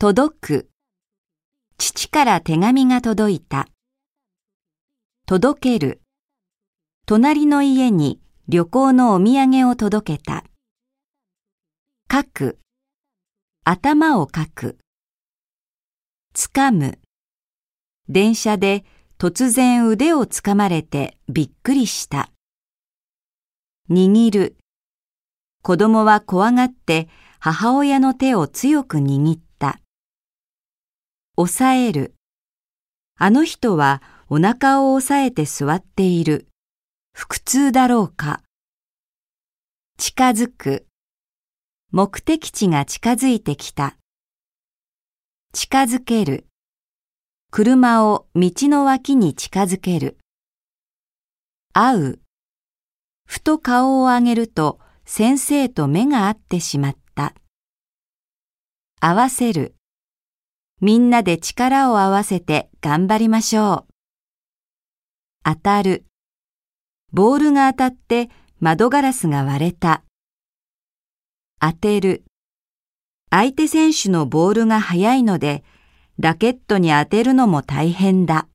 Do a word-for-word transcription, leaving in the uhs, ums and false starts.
届く。父から手紙が届いた。届ける。隣の家に旅行のお土産を届けた。書く。頭をかく。つかむ。電車で突然腕をつかまれてびっくりした。握る。子供は怖がって母親の手を強く握った。抑える。あの人はお腹を押さえて座っている。腹痛だろうか。近づく。目的地が近づいてきた。近づける。車を道の脇に近づける。会う。ふと顔を上げると先生と目が合ってしまった。合わせる。みんなで力を合わせて頑張りましょう。当たる。ボールが当たって窓ガラスが割れた。当てる。相手選手のボールが速いので、ラケットに当てるのも大変だ。